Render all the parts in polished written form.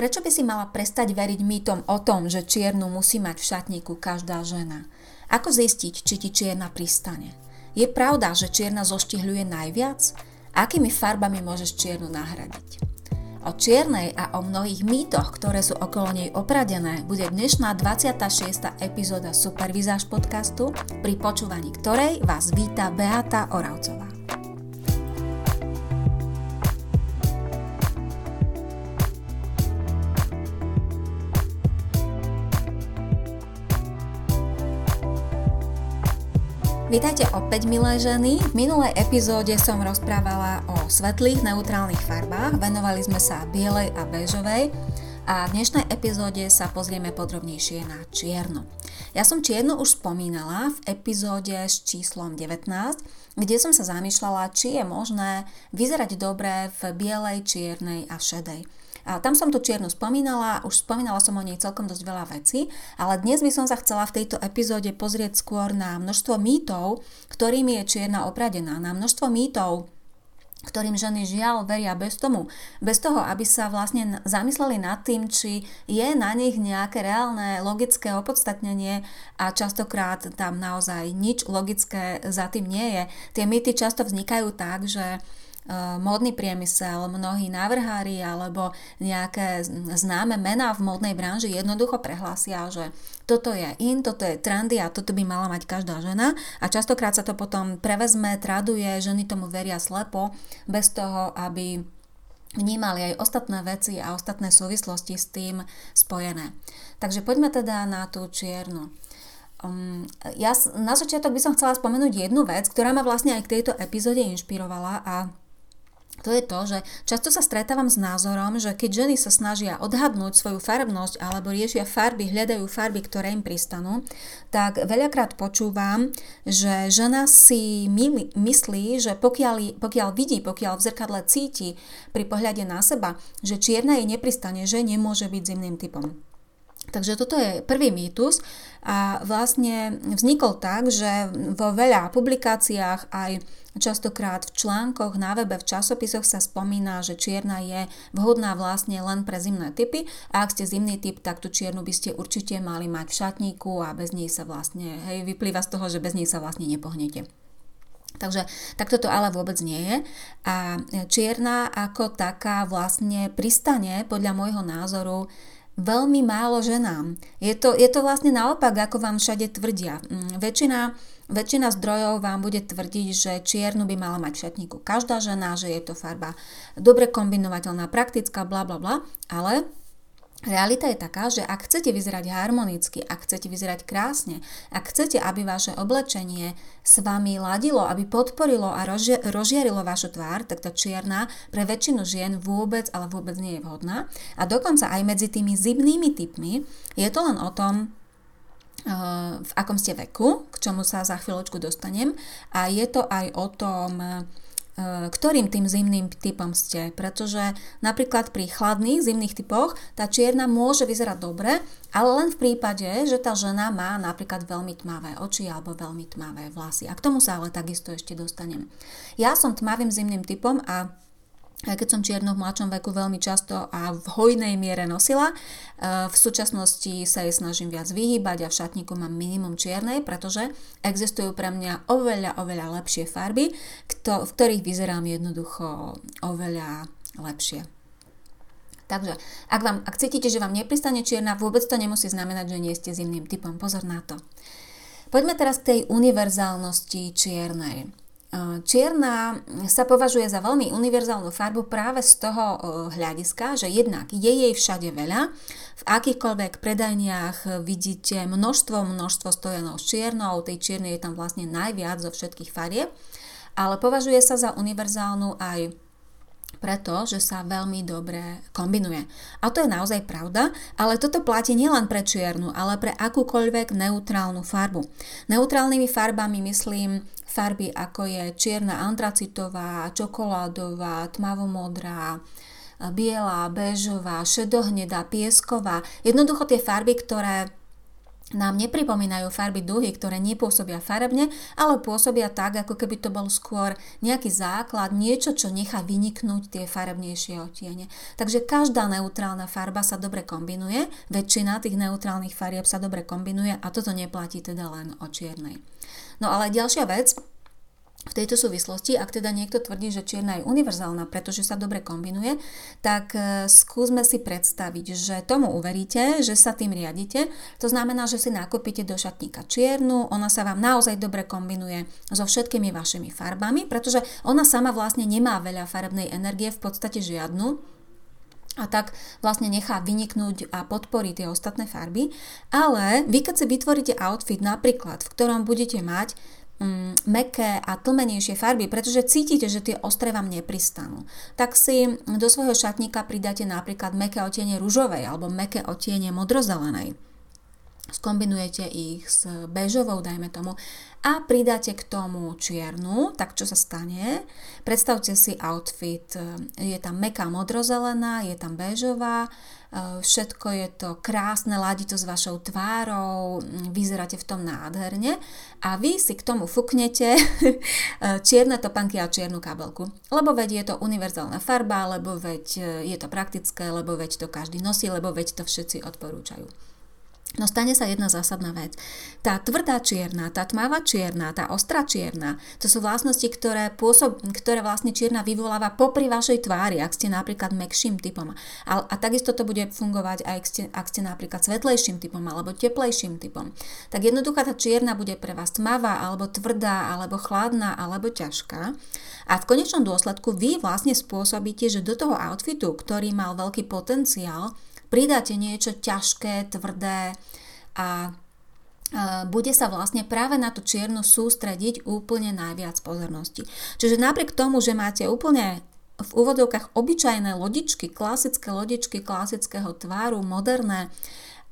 Prečo by si mala prestať veriť mýtom o tom, že čiernu musí mať v šatníku každá žena? Ako zistiť, či ti čierna pristane? Je pravda, že čierna zoštihľuje najviac? Akými farbami môžeš čiernu nahradiť? O čiernej a o mnohých mýtoch, ktoré sú okolo nej opradené, bude dnešná 26. epizóda Supervizáž podcastu, pri počúvaní ktorej vás víta Beata Oravcová. Vítajte opäť, milé ženy. V minulej epizóde som rozprávala o svetlých neutrálnych farbách, venovali sme sa bielej a béžovej a v dnešnej epizóde sa pozrieme podrobnejšie na čiernu. Ja som čiernu už spomínala v epizóde s číslom 19, kde som sa zamýšľala, či je možné vyzerať dobre v bielej, čiernej a šedej. A tam som tu čiernu spomínala, už spomínala som o nej celkom dosť veľa vecí, ale dnes by som sa chcela v tejto epizóde pozrieť skôr na množstvo mýtov, ktorými je čierna opradená, na množstvo mýtov, ktorým ženy žiaľ veria bez toho, aby sa vlastne zamysleli nad tým, či je na nich nejaké reálne logické opodstatnenie a častokrát tam naozaj nič logické za tým nie je. Tie mýty často vznikajú tak, že módny priemysel, mnohí návrhári alebo nejaké známe mená v módnej branži jednoducho prehlásia, že toto je in, toto je trendy a toto by mala mať každá žena a častokrát sa to potom prevezme, traduje, ženy tomu veria slepo bez toho, aby vnímali aj ostatné veci a ostatné súvislosti s tým spojené. Takže poďme teda na tú čiernu. Ja na začiatok by som chcela spomenúť jednu vec, ktorá ma vlastne aj k tejto epizóde inšpirovala a to je to, že často sa stretávam s názorom, že keď ženy sa snažia odhadnúť svoju farbnosť alebo riešia farby, hľadajú farby, ktoré im pristanú, tak veľakrát počúvam, že žena si myslí, že pokiaľ v zrkadle cíti pri pohľade na seba, že čierna jej nepristane, že nemôže byť zimným typom. Takže toto je prvý mýtus a vlastne vznikol tak, že vo veľa publikáciách aj častokrát v článkoch na webe, v časopisoch sa spomína, že čierna je vhodná vlastne len pre zimné typy a ak ste zimný typ, tak tú čiernu by ste určite mali mať v šatníku a bez nej sa vlastne, vyplýva z toho, že bez nej sa vlastne nepohnete. Takže takto to ale vôbec nie je a čierna ako taká vlastne pristane podľa môjho názoru veľmi málo ženám. Je to vlastne naopak, ako vám všade tvrdia. Väčšina zdrojov vám bude tvrdiť, že čiernu by mala mať v šatníku každá žena, že je to farba dobre kombinovateľná, praktická, blablabla, ale realita je taká, že ak chcete vyzerať harmonicky, ak chcete vyzerať krásne, ak chcete, aby vaše oblečenie s vami ladilo, aby podporilo a rozžiarilo vašu tvár, tak tá čierna pre väčšinu žien vôbec, ale vôbec nie je vhodná. A dokonca aj medzi tými zimnými typmi je to len o tom, v akom ste veku, k čomu sa za chvíľočku dostanem, a je to aj o tom, ktorým tým zimným typom ste, pretože napríklad pri chladných zimných typoch tá čierna môže vyzerať dobre, ale len v prípade, že tá žena má napríklad veľmi tmavé oči alebo veľmi tmavé vlasy. A k tomu sa ale takisto ešte dostanem. Ja som tmavým zimným typom a keď som čiernu v mladšom veku veľmi často a v hojnej miere nosila, v súčasnosti sa jej snažím viac vyhýbať a v šatníku mám minimum čiernej, pretože existujú pre mňa oveľa, oveľa lepšie farby, v ktorých vyzerám jednoducho oveľa lepšie. Takže, ak cítite, že vám nepristane čierna, vôbec to nemusí znamenať, že nie ste zimným typom. Pozor na to. Poďme teraz k tej univerzálnosti čiernej. Čierna sa považuje za veľmi univerzálnu farbu práve z toho hľadiska, že jednak je jej všade veľa, v akýchkoľvek predajniach vidíte množstvo stojanov s čiernou, tej čiernej je tam vlastne najviac zo všetkých farieb, ale považuje sa za univerzálnu aj preto, že sa veľmi dobre kombinuje. A to je naozaj pravda, ale toto platí nielen pre čiernu, ale pre akúkoľvek neutrálnu farbu. Neutrálnymi farbami myslím farby ako je čierna antracitová, čokoládová, tmavomodrá, biela, béžová, šedohnedá, piesková. Jednoducho tie farby, ktoré nám nepripomínajú farby duhy, ktoré nepôsobia farebne, ale pôsobia tak, ako keby to bol skôr nejaký základ, niečo, čo nechá vyniknúť tie farebnejšie odtiene. Takže každá neutrálna farba sa dobre kombinuje, väčšina tých neutrálnych farieb sa dobre kombinuje a toto neplatí teda len o čiernej. No ale ďalšia vec, v tejto súvislosti, ak teda niekto tvrdí, že čierna je univerzálna, pretože sa dobre kombinuje, tak skúsme si predstaviť, že tomu uveríte, že sa tým riadite. To znamená, že si nakúpite do šatníka čiernu, ona sa vám naozaj dobre kombinuje so všetkými vašimi farbami, pretože ona sama vlastne nemá veľa farebnej energie, v podstate žiadnu, a tak vlastne nechá vyniknúť a podporí tie ostatné farby. Ale vy, keď si vytvoríte outfit napríklad, v ktorom budete mať mäkké a tlmenejšie farby, pretože cítite, že tie ostré vám nepristanú, tak si do svojho šatníka pridáte napríklad mäkké odtiene ružovej alebo mäkké odtiene modrozelenej. Skombinujete ich s béžovou, dajme tomu, a pridáte k tomu čiernu, tak čo sa stane? Predstavte si outfit, je tam mäkká modrozelená, je tam béžová, všetko je to krásne, ladí to s vašou tvárou, vyzeráte v tom nádherne a vy si k tomu fuknete čierne topánky a čiernu kabelku. Lebo veď je to univerzálna farba, lebo veď je to praktické, lebo veď to každý nosí, lebo veď to všetci odporúčajú. No stane sa jedna zásadná vec. Tá tvrdá čierna, tá tmavá čierna, tá ostrá čierna, to sú vlastnosti, ktoré vlastne čierna vyvoláva popri vašej tvári, ak ste napríklad mäkším typom. A takisto to bude fungovať aj ak ste napríklad svetlejším typom alebo teplejším typom. Tak jednoduchá tá čierna bude pre vás tmavá alebo tvrdá alebo chladná alebo ťažká. A v konečnom dôsledku vy vlastne spôsobíte, že do toho outfitu, ktorý mal veľký potenciál, pridáte niečo ťažké, tvrdé a bude sa vlastne práve na tú čiernu sústrediť úplne najviac pozornosti. Čiže napriek tomu, že máte úplne v úvodovkách obyčajné lodičky, klasické lodičky klasického tváru, moderné,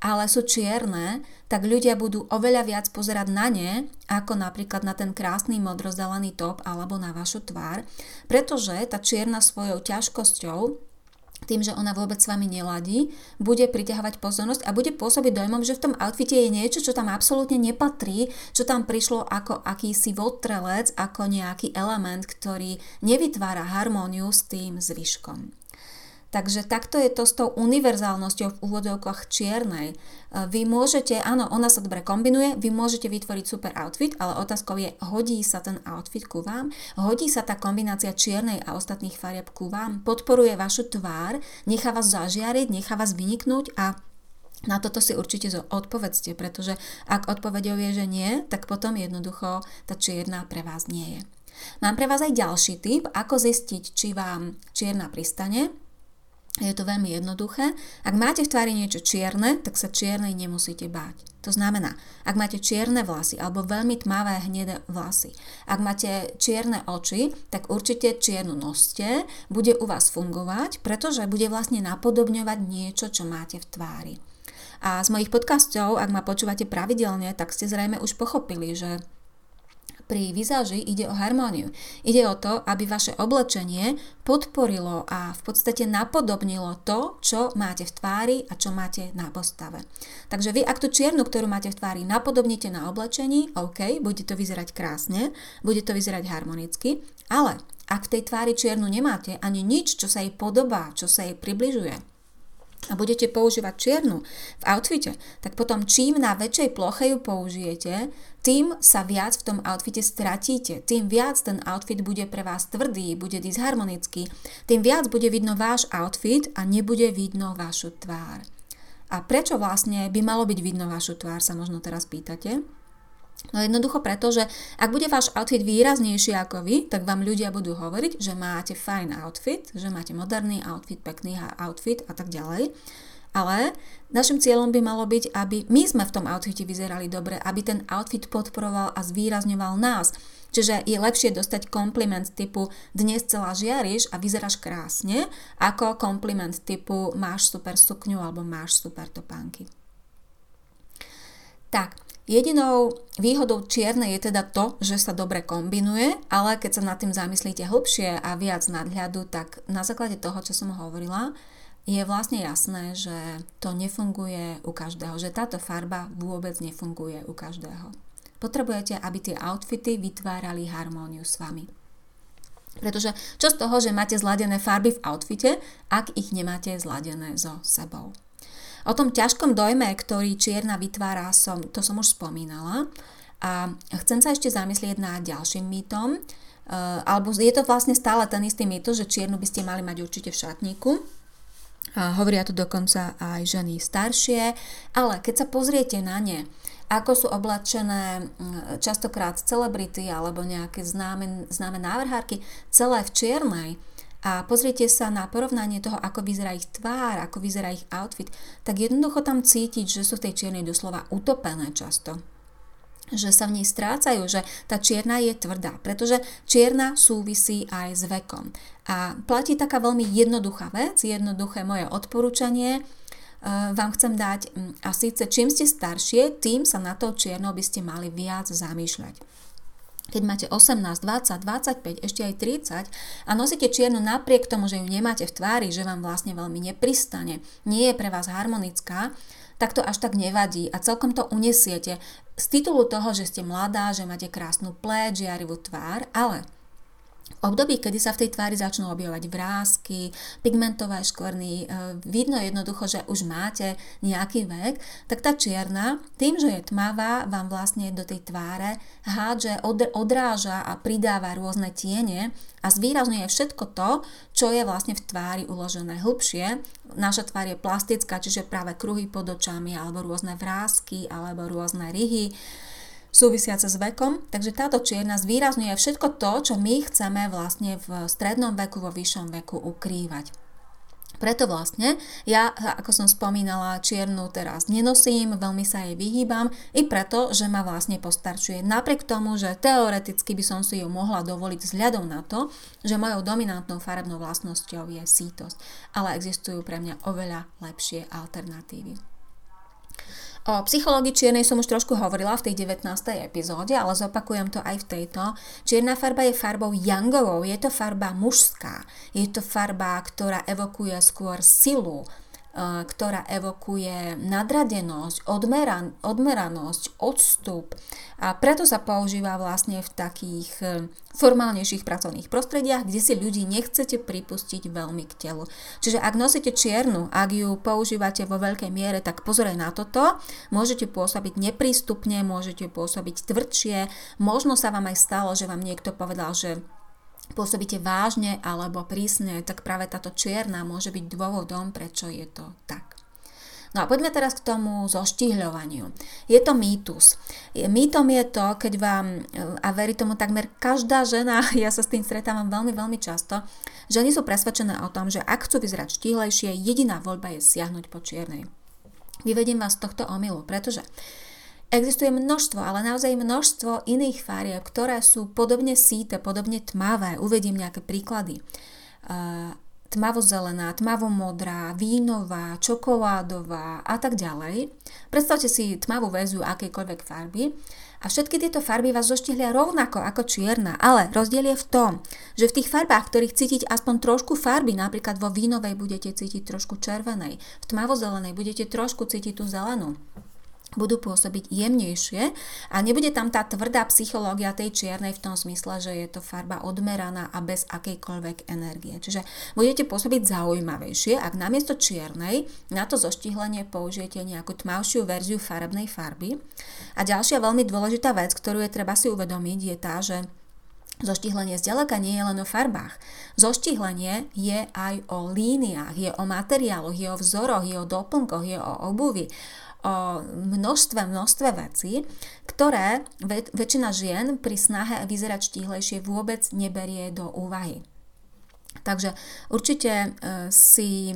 ale sú čierne, tak ľudia budú oveľa viac pozerať na ne, ako napríklad na ten krásny modrozelený top alebo na vašu tvár, pretože tá čierna svojou ťažkosťou, tým, že ona vôbec s vami neladí, bude priťahovať pozornosť a bude pôsobiť dojmom, že v tom outfite je niečo, čo tam absolútne nepatrí, čo tam prišlo ako akýsi votrelec, ako nejaký element, ktorý nevytvára harmóniu s tým zvyškom. Takže takto je to s tou univerzálnosťou v úvodovkách čiernej. Vy môžete, áno, ona sa dobre kombinuje, vy môžete vytvoriť super outfit, ale otázkou je, hodí sa ten outfit ku vám? Hodí sa tá kombinácia čiernej a ostatných farieb ku vám? Podporuje vašu tvár, nechá vás zažiariť, nechá vás vyniknúť? A na toto si určite odpovedzte, pretože ak odpovedou je, že nie, tak potom jednoducho tá čierna pre vás nie je. Mám pre vás aj ďalší tip, ako zistiť, či vám čierna pristane. Je to veľmi jednoduché. Ak máte v tvári niečo čierne, tak sa čiernej nemusíte báť. To znamená, ak máte čierne vlasy alebo veľmi tmavé hnedé vlasy, ak máte čierne oči, tak určite čiernu noste, bude u vás fungovať, pretože bude vlastne napodobňovať niečo, čo máte v tvári. A z mojich podcastov, ak ma počúvate pravidelne, tak ste zrejme už pochopili, že pri vizáži ide o harmóniu. Ide o to, aby vaše oblečenie podporilo a v podstate napodobnilo to, čo máte v tvári a čo máte na postave. Takže vy, ak tú čiernu, ktorú máte v tvári, napodobnite na oblečení, OK, bude to vyzerať krásne, bude to vyzerať harmonicky, ale ak v tej tvári čiernu nemáte ani nič, čo sa jej podobá, čo sa jej približuje, a budete používať čiernu v outfite, tak potom čím na väčšej ploche ju použijete, tým sa viac v tom outfite stratíte, tým viac ten outfit bude pre vás tvrdý, bude disharmonický, tým viac bude vidno váš outfit a nebude vidno vašu tvár. A prečo vlastne by malo byť vidno vašu tvár, sa možno teraz pýtate? No jednoducho preto, že ak bude váš outfit výraznejší ako vy, tak vám ľudia budú hovoriť, že máte fajn outfit, že máte moderný outfit, pekný outfit a tak ďalej. Ale našim cieľom by malo byť, aby my sme v tom outfite vyzerali dobre, aby ten outfit podporoval a zvýrazňoval nás. Čiže je lepšie dostať kompliment typu dnes celá žiariš a vyzeráš krásne, ako kompliment typu máš super sukňu alebo máš super topánky. Tak. Jedinou výhodou čiernej je teda to, že sa dobre kombinuje, ale keď sa nad tým zamyslíte hlbšie a viac nadhľadu, tak na základe toho, čo som hovorila, je vlastne jasné, že to nefunguje u každého, že táto farba vôbec nefunguje u každého. Potrebujete, aby tie outfity vytvárali harmóniu s vami. Pretože čo z toho, že máte zladené farby v outfite, ak ich nemáte zladené so sebou. O tom ťažkom dojme, ktorý čierna vytvára, to som už spomínala. A chcem sa ešte zamyslieť nad ďalším mýtom. Alebo je to vlastne stále ten istý mýtus, že čiernu by ste mali mať určite v šatníku. Hovoria to dokonca aj ženy staršie, ale keď sa pozriete na ne, ako sú oblačené častokrát celebrity alebo nejaké známe návrhárky, celé v čiernej, a pozriete sa na porovnanie toho, ako vyzerá ich tvár, ako vyzerá ich outfit, tak jednoducho tam cítiť, že sú v tej čiernej doslova utopené často. Že sa v nej strácajú, že tá čierna je tvrdá, pretože čierna súvisí aj s vekom. A platí taká veľmi jednoduchá vec, jednoduché moje odporúčanie vám chcem dať, a síce čím ste staršie, tým sa na to čierno by ste mali viac zamýšľať. Keď máte 18, 20, 25, ešte aj 30 a nosíte čiernu napriek tomu, že ju nemáte v tvári, že vám vlastne veľmi nepristane, nie je pre vás harmonická, tak to až tak nevadí a celkom to uniesiete z titulu toho, že ste mladá, že máte krásnu pleť, žiarivú tvár, ale v období, kedy sa v tej tvári začnú objavovať vrásky, pigmentové škvrny, vidno jednoducho, že už máte nejaký vek, tak tá čierna, tým, že je tmavá, vám vlastne do tej tváre hádže, odráža a pridáva rôzne tiene a zvýrazňuje všetko to, čo je vlastne v tvári uložené hlbšie. Naša tvár je plastická, čiže práve kruhy pod očami, alebo rôzne vrásky, alebo rôzne ryhy súvisiace s vekom, takže táto čierna zvýrazňuje všetko to, čo my chceme vlastne v strednom veku, vo vyššom veku ukrývať. Preto vlastne ja, ako som spomínala, čiernu teraz nenosím, veľmi sa jej vyhýbam i preto, že ma vlastne postarčuje. Napriek tomu, že teoreticky by som si ju mohla dovoliť vzhľadom na to, že mojou dominantnou farebnou vlastnosťou je sítosť, ale existujú pre mňa oveľa lepšie alternatívy. O psychológii čiernej som už trošku hovorila v tej 19. epizóde, ale zopakujem to aj v tejto. Čierna farba je farbou jangovou, je to farba mužská, je to farba, ktorá evokuje skôr silu, ktorá evokuje nadradenosť, odmeranosť, odstup. A preto sa používa vlastne v takých formálnejších pracovných prostrediach, kde si ľudí nechcete pripustiť veľmi k telu. Čiže ak nosíte čiernu, ak ju používate vo veľkej miere, tak pozor na toto. Môžete pôsobiť neprístupne, môžete pôsobiť tvrdšie. Možno sa vám aj stalo, že vám niekto povedal, že pôsobíte vážne alebo prísne, tak práve táto čierna môže byť dôvodom, prečo je to tak. No a poďme teraz k tomu zoštihľovaniu. Je to mýtus. Mýtom je to, keď vám, a verí tomu takmer každá žena, ja sa s tým stretávam veľmi, veľmi často, ženy sú presvedčené o tom, že ak chcú vyzerať štihlejšie, jediná voľba je siahnuť po čiernej. Vyvedím vás z tohto omylu, pretože existuje množstvo, ale naozaj množstvo iných farieb, ktoré sú podobne síte, podobne tmavé. Uvedím nejaké príklady. Tmavozelená, tmavomodrá, vínová, čokoládová a tak ďalej. Predstavte si tmavú väzu akejkoľvek farby a všetky tieto farby vás zoštihlia rovnako ako čierna, ale rozdiel je v tom, že v tých farbách, ktorých cítiť aspoň trošku farby, napríklad vo vínovej budete cítiť trošku červenej, v tmavozelenej budete trošku cítiť tú zelenú. Budú pôsobiť jemnejšie a nebude tam tá tvrdá psychológia tej čiernej v tom zmysle, že je to farba odmeraná a bez akejkoľvek energie. Čiže budete pôsobiť zaujímavejšie, ak namiesto čiernej na to zoštihlenie použijete nejakú tmavšiu verziu farebnej farby. A ďalšia veľmi dôležitá vec, ktorú je treba si uvedomiť, je tá, že zoštihlenie zďaleka nie je len o farbách. Zoštihlenie je aj o líniách, je o materiáloch, je o vzoroch, je o doplnkoch, je o obuvi, o množstve vecí, ktoré väčšina žien pri snahe vyzerať štíhlejšie vôbec neberie do úvahy. Takže určite si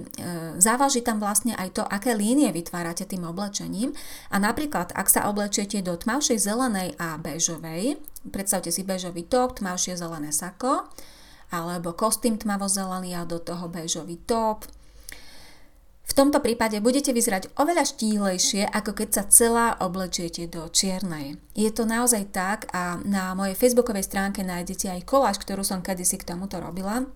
závaží tam vlastne aj to, aké línie vytvárate tým oblečením. A napríklad, ak sa oblečiete do tmavšej zelenej a béžovej, predstavte si béžový top, tmavšie zelené sako, alebo kostým tmavozelený a do toho béžový top. V tomto prípade budete vyzerať oveľa štíhlejšie, ako keď sa celá oblečiete do čiernej. Je to naozaj tak a na mojej facebookovej stránke nájdete aj koláž, ktorú som kedysi k tomuto robila.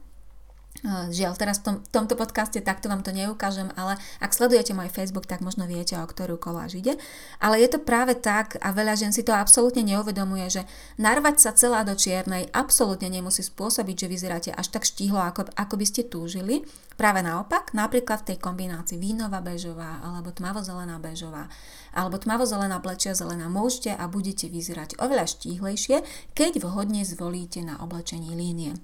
Žiaľ, teraz v tomto podcaste takto vám to neukážem, ale ak sledujete môj Facebook, tak možno viete, o ktorú koláž ide. Ale je to práve tak a veľa žien si to absolútne neuvedomuje, že narvať sa celá do čiernej absolútne nemusí spôsobiť, že vyzeráte až tak štíhlo, ako by ste túžili. Práve naopak, napríklad v tej kombinácii vínová bežová, alebo tmavozelená bežová, alebo tmavozelená plečia zelená, môžete a budete vyzerať oveľa štíhlejšie, keď vhodne zvolíte na oblečení línie.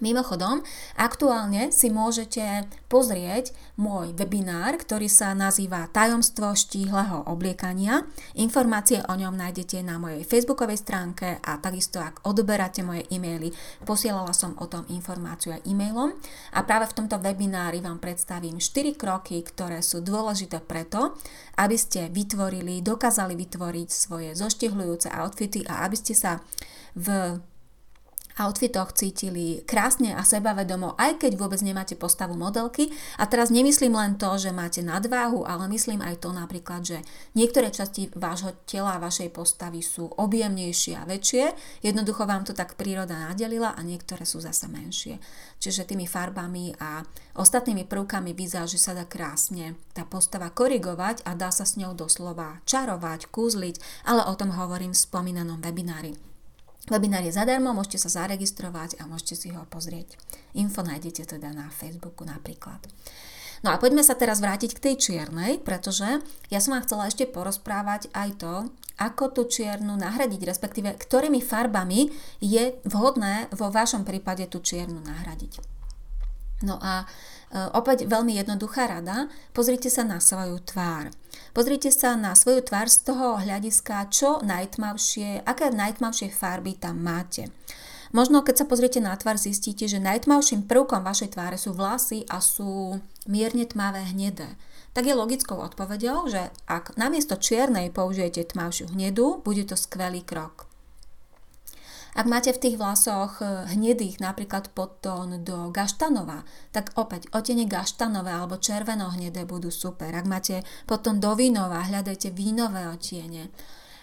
Mimochodom, aktuálne si môžete pozrieť môj webinár, ktorý sa nazýva Tajomstvo štíhleho obliekania. Informácie o ňom nájdete na mojej facebookovej stránke a takisto, ak odoberáte moje e-maily, posielala som o tom informáciu aj e-mailom. A práve v tomto webinári vám predstavím 4 kroky, ktoré sú dôležité preto, aby ste dokázali vytvoriť svoje zoštihľujúce outfity a aby ste sa v outfitoch cítili krásne a sebavedomo, aj keď vôbec nemáte postavu modelky. A teraz nemyslím len to, že máte nadváhu, ale myslím aj to napríklad, že niektoré časti vášho tela a vašej postavy sú objemnejšie a väčšie. Jednoducho vám to tak príroda nadelila a niektoré sú zase menšie. Čiže tými farbami a ostatnými prvkami vizáže sa dá krásne tá postava korigovať a dá sa s ňou doslova čarovať, kúzliť, ale o tom hovorím v spomínanom webinári. Webinár je zadarmo, môžete sa zaregistrovať a môžete si ho pozrieť. Info nájdete teda na Facebooku napríklad. No a poďme sa teraz vrátiť k tej čiernej, pretože ja som vám chcela ešte porozprávať aj to, ako tú čiernu nahradiť, respektíve ktorými farbami je vhodné vo vašom prípade tú čiernu nahradiť. No a opäť veľmi jednoduchá rada, pozrite sa na svoju tvár. Pozrite sa na svoju tvár z toho hľadiska, aké najtmavšie farby tam máte. Možno keď sa pozriete na tvár, zistíte, že najtmavším prvkom vašej tváre sú vlasy a sú mierne tmavé hnedé. Tak je logickou odpoveďou, že ak namiesto čiernej použijete tmavšiu hnedu, bude to skvelý krok. Ak máte v tých vlasoch hnedých napríklad podtón do gaštanova, tak opäť odtiene gaštanové alebo červeno-hnedé budú super. Ak máte podtón do vínova, hľadajte vínové odtiene.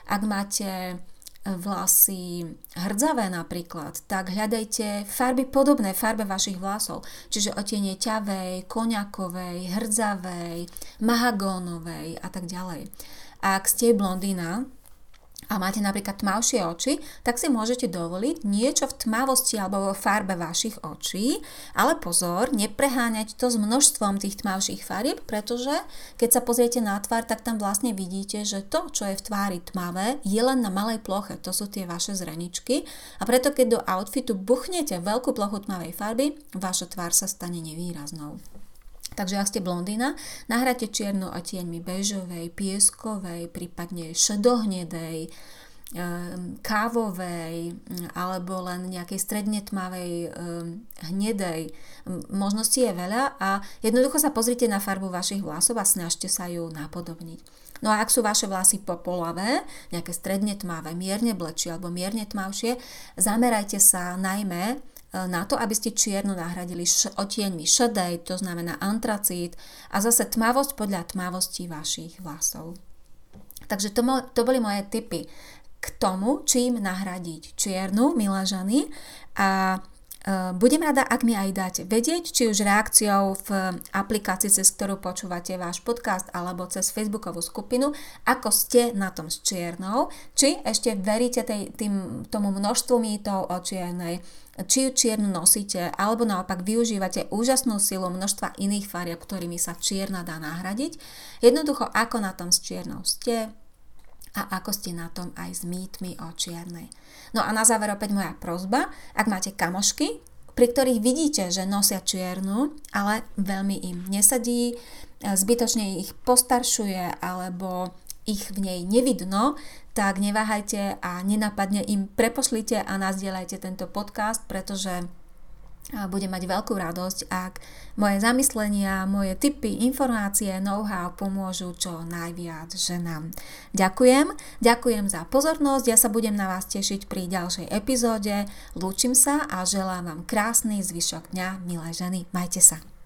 Ak máte vlasy hrdzavé napríklad, tak hľadajte farby podobné farbe vašich vlasov. Čiže odtiene ťavej, koniakovej, hrdzavej, mahagónovej a tak ďalej. Ak ste blondína a máte napríklad tmavšie oči, tak si môžete dovoliť niečo v tmavosti alebo vo farbe vašich očí, ale pozor, nepreháňať to s množstvom tých tmavších farieb, pretože keď sa pozriete na tvár, tak tam vlastne vidíte, že to, čo je v tvári tmavé, je len na malej ploche, to sú tie vaše zreničky a preto keď do outfitu buchnete veľkú plochu tmavej farby, vaša tvár sa stane nevýraznou. Takže ak ste blondína, nahráte čiernu odtieňmi bežovej, pieskovej, prípadne šedohnedej, kávovej alebo len nejakej stredne tmavej hnedej. Možností je veľa a jednoducho sa pozrite na farbu vašich vlasov a snažte sa ju napodobniť. No a ak sú vaše vlasy popolavé, nejaké stredne tmavé, mierne blečie alebo mierne tmavšie, zamerajte sa najmä na to, aby ste čiernu nahradili odtieňmi šedej, to znamená antracít a zase tmavosť podľa tmavosti vašich vlasov. Takže to boli moje tipy k tomu, čím nahradiť čiernu, milé ženy. A budem rada, ak mi aj dáte vedieť, či už reakciou v aplikácii, cez ktorú počúvate váš podcast alebo cez Facebookovú skupinu, ako ste na tom s čiernou, či ešte veríte tomu množstvu mýtov o čiernej, či ju čiernu nosíte, alebo naopak využívate úžasnú silu množstva iných farieb, ktorými sa čierna dá nahradiť. Jednoducho, ako na tom s čiernou ste a ako ste na tom aj s mýtmi o čiernej. No a na záver opäť moja prosba, ak máte kamošky, pri ktorých vidíte, že nosia čiernu, ale veľmi im nesadí, zbytočne ich postaršuje, alebo ich v nej nevidno, tak neváhajte a nenápadne im prepošlite a nazdieľajte tento podcast, pretože budem mať veľkú radosť, ak moje zamyslenia, moje tipy, informácie, know-how pomôžu čo najviac ženám. Ďakujem za pozornosť, ja sa budem na vás tešiť pri ďalšej epizóde, lúčim sa a želám vám krásny zvyšok dňa, milé ženy, majte sa.